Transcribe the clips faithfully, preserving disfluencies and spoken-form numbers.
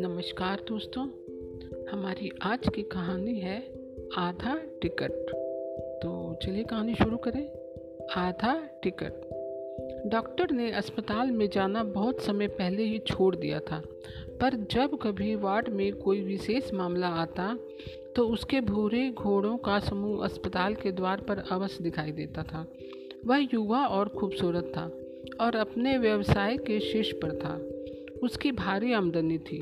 नमस्कार दोस्तों, हमारी आज की कहानी है आधा टिकट। तो चलिए कहानी शुरू करें। आधा टिकट। डॉक्टर ने अस्पताल में जाना बहुत समय पहले ही छोड़ दिया था, पर जब कभी वार्ड में कोई विशेष मामला आता तो उसके भूरे घोड़ों का समूह अस्पताल के द्वार पर अवश्य दिखाई देता था। वह युवा और खूबसूरत था और अपने व्यवसाय के शीर्ष पर था। उसकी भारी आमदनी थी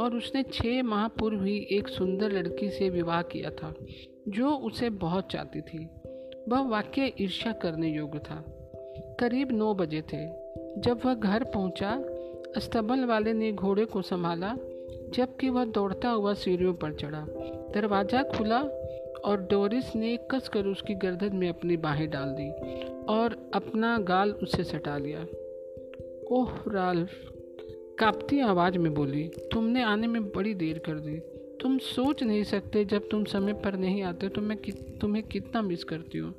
और उसने छः माह पूर्व ही एक सुंदर लड़की से विवाह किया था जो उसे बहुत चाहती थी। वह वाकई ईर्ष्या करने योग्य था। करीब नौ बजे थे जब वह घर पहुंचा। अस्तबल वाले ने घोड़े को संभाला जबकि वह दौड़ता हुआ सीढ़ियों पर चढ़ा। दरवाज़ा खुला और डोरिस ने कसकर उसकी गर्दन में अपनी बाहें डाल दी और अपना गाल उससे सटा लिया। ओह राल्फ, कांपती आवाज़ में बोली, तुमने आने में बड़ी देर कर दी। तुम सोच नहीं सकते, जब तुम समय पर नहीं आते तो मैं कि, तुम्हें कितना मिस करती हूँ।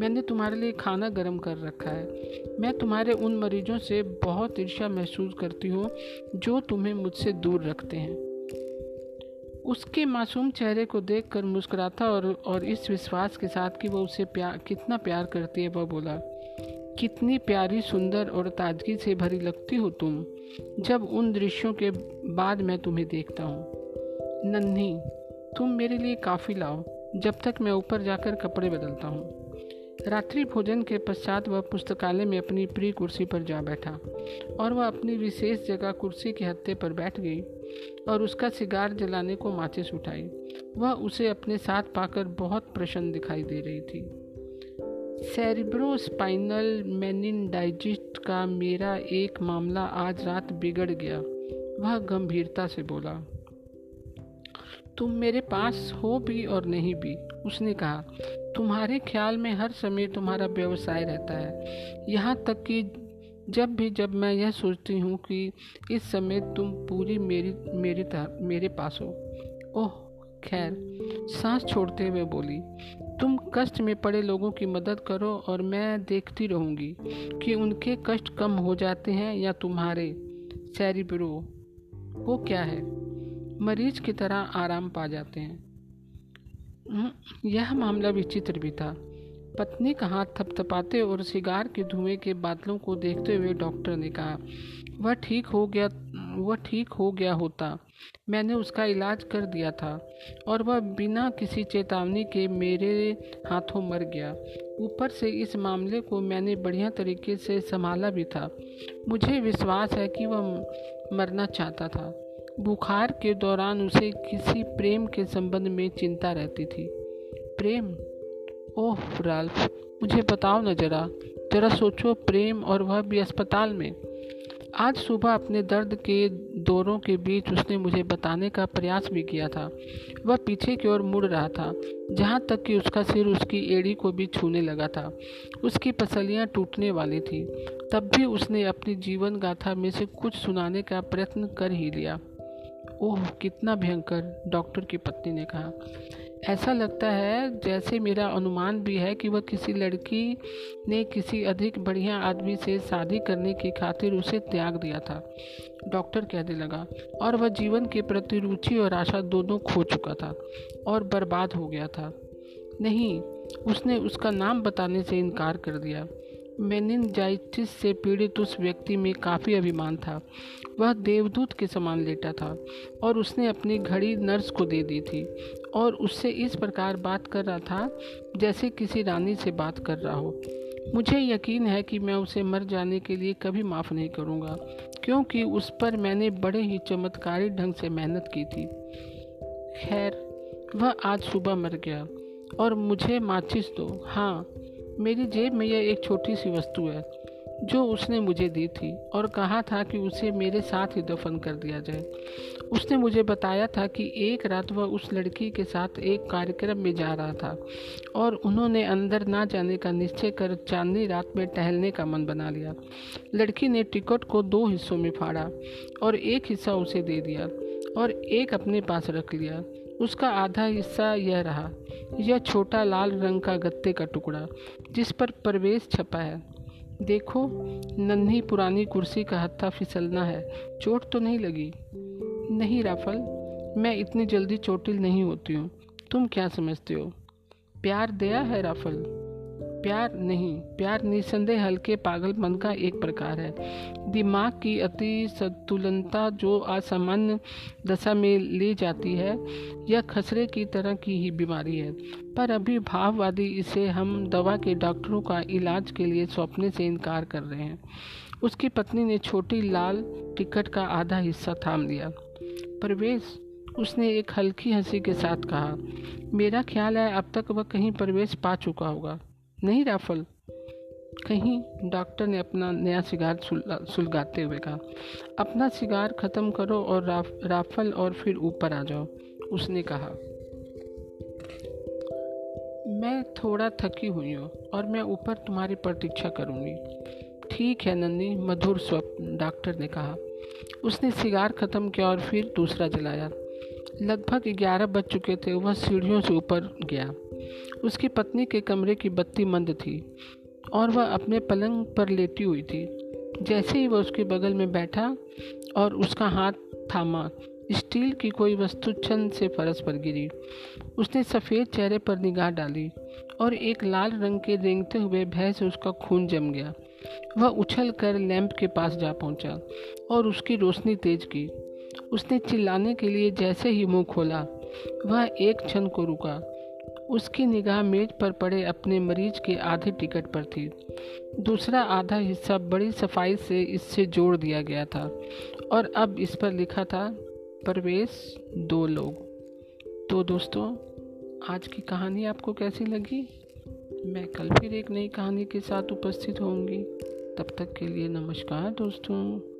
मैंने तुम्हारे लिए खाना गर्म कर रखा है। मैं तुम्हारे उन मरीजों से बहुत ईर्ष्या महसूस करती हूँ जो तुम्हें मुझसे दूर रखते हैं। उसके मासूम चेहरे को देखकर मुस्कुराता और और इस विश्वास के साथ कि वह उसे प्यार कितना प्यार करती है, वह बोला, कितनी प्यारी, सुंदर और ताजगी से भरी लगती हो तुम। जब उन दृश्यों के बाद मैं तुम्हें देखता हूँ। नन्ही, तुम मेरे लिए काफ़ी लाओ जब तक मैं ऊपर जाकर कपड़े बदलता हूँ। रात्रि भोजन के पश्चात वह पुस्तकालय में अपनी प्रिय कुर्सी पर जा बैठा और वह अपनी विशेष जगह कुर्सी के हत्थे पर बैठ गई और उसका सिगार जलाने को माचिस उठाई। वह उसे अपने साथ पाकर बहुत प्रसन्न दिखाई दे रही थी। सेरिब्रोस्पाइनल मेनिनजाइटिस का मेरा एक मामला आज रात बिगड़ गया, वह गंभीरता से बोला। तुम मेरे पास हो भी और नहीं भी, उसने कहा। तुम्हारे ख्याल में हर समय तुम्हारा व्यवसाय रहता है, यहाँ तक कि जब भी जब मैं यह सोचती हूँ कि इस समय तुम पूरी मेरी मेरे मेरे पास हो। ओह खैर, सांस छोड़ते हुए बोली, तुम कष्ट में पड़े लोगों की मदद करो और मैं देखती रहूँगी कि उनके कष्ट कम हो जाते हैं या तुम्हारे सेरिब्रो को क्या है, मरीज की तरह आराम पा जाते हैं। यह मामला विचित्र भी था। पत्नी का हाथ थपथपाते और सिगार के धुएं के बादलों को देखते हुए डॉक्टर ने कहा, वह ठीक हो गया वह ठीक हो गया होता। मैंने उसका इलाज कर दिया था और वह बिना किसी चेतावनी के मेरे हाथों मर गया। ऊपर से इस मामले को मैंने बढ़िया तरीके से संभाला भी था। मुझे विश्वास है कि वह मरना चाहता था। बुखार के दौरान उसे किसी प्रेम के संबंध में चिंता रहती थी। प्रेम? ओह राल्फ, मुझे बताओ न जरा जरा सोचो, प्रेम, और वह भी अस्पताल में। आज सुबह अपने दर्द के दौरों के बीच उसने मुझे बताने का प्रयास भी किया था। वह पीछे की ओर मुड़ रहा था, जहाँ तक कि उसका सिर उसकी एड़ी को भी छूने लगा था। उसकी पसलियाँ टूटने वाली थीं, तब भी उसने अपनी जीवन गाथा में से कुछ सुनाने का प्रयत्न कर ही लिया। ओह कितना भयंकर, डॉक्टर की पत्नी ने कहा। ऐसा लगता है जैसे मेरा अनुमान भी है कि वह किसी लड़की ने किसी अधिक बढ़िया आदमी से शादी करने की खातिर उसे त्याग दिया था, डॉक्टर कहने लगा, और वह जीवन के प्रति रुचि और आशा दोनों खो चुका था और बर्बाद हो गया था। नहीं, उसने उसका नाम बताने से इनकार कर दिया। मेनिनजाइटिस से पीड़ित उस व्यक्ति में काफ़ी अभिमान था। वह देवदूत के समान लेटा था और उसने अपनी घड़ी नर्स को दे दी थी और उससे इस प्रकार बात कर रहा था जैसे किसी रानी से बात कर रहा हो। मुझे यकीन है कि मैं उसे मर जाने के लिए कभी माफ़ नहीं करूँगा, क्योंकि उस पर मैंने बड़े ही चमत्कारी ढंग से मेहनत की थी। खैर, वह आज सुबह मर गया। और मुझे माचिस दो। हाँ, मेरी जेब में यह एक छोटी सी वस्तु है जो उसने मुझे दी थी और कहा था कि उसे मेरे साथ ही दफन कर दिया जाए। उसने मुझे बताया था कि एक रात वह उस लड़की के साथ एक कार्यक्रम में जा रहा था और उन्होंने अंदर ना जाने का निश्चय कर चांदनी रात में टहलने का मन बना लिया। लड़की ने टिकट को दो हिस्सों में फाड़ा और एक हिस्सा उसे दे दिया और एक अपने पास रख लिया। उसका आधा हिस्सा यह रहा, यह छोटा लाल रंग का गत्ते का टुकड़ा जिस पर प्रवेश छपा है। देखो नन्ही पुरानी कुर्सी का हत्था फिसलना है, चोट तो नहीं लगी। नहीं राफल, मैं इतनी जल्दी चोटिल नहीं होती हूँ, तुम क्या समझते हो? प्यार दया है राफल। प्यार नहीं, प्यार निसंदेह हल्के पागलपन का एक प्रकार है। दिमाग की अति संतुलनता जो असामान्य दशा में ले जाती है, यह खसरे की तरह की ही बीमारी है। पर अभी भाववादी इसे हम दवा के डॉक्टरों का इलाज के लिए सौंपने से इनकार कर रहे हैं। उसकी पत्नी ने छोटी लाल टिकट का आधा हिस्सा थाम लिया। प्रवेश, उसने एक हल्की हंसी के साथ कहा, मेरा ख्याल है अब तक वह कहीं प्रवेश पा चुका होगा। नहीं राफल, कहीं, डॉक्टर ने अपना नया सिगार सुलगाते हुए कहा। अपना सिगार ख़त्म करो और राफ, राफल और फिर ऊपर आ जाओ, उसने कहा। मैं थोड़ा थकी हुई हूँ और मैं ऊपर तुम्हारी प्रतीक्षा करूँगी। ठीक है नंदी, मधुर स्वप्न, डॉक्टर ने कहा। उसने सिगार ख़त्म किया और फिर दूसरा जलाया। लगभग ग्यारह बज चुके थे। वह सीढ़ियों से ऊपर गया। उसकी पत्नी के कमरे की बत्ती मंद थी और वह अपने पलंग पर लेटी हुई थी। जैसे ही वह उसके बगल में बैठा और उसका हाथ थामा, स्टील की कोई वस्तु छंद से फर्श पर गिरी। उसने सफ़ेद चेहरे पर निगाह डाली और एक लाल रंग के रेंगते हुए भय से उसका खून जम गया। वह उछल कर लैंप के पास जा पहुंचा और उसकी रोशनी तेज की। उसने चिल्लाने के लिए जैसे ही मुँह खोला, वह एक क्षण को रुका। उसकी निगाह मेज पर पड़े अपने मरीज के आधे टिकट पर थी। दूसरा आधा हिस्सा बड़ी सफाई से इससे जोड़ दिया गया था और अब इस पर लिखा था, प्रवेश दो लोग। तो दोस्तों, आज की कहानी आपको कैसी लगी? मैं कल फिर एक नई कहानी के साथ उपस्थित होंगी। तब तक के लिए नमस्कार दोस्तों।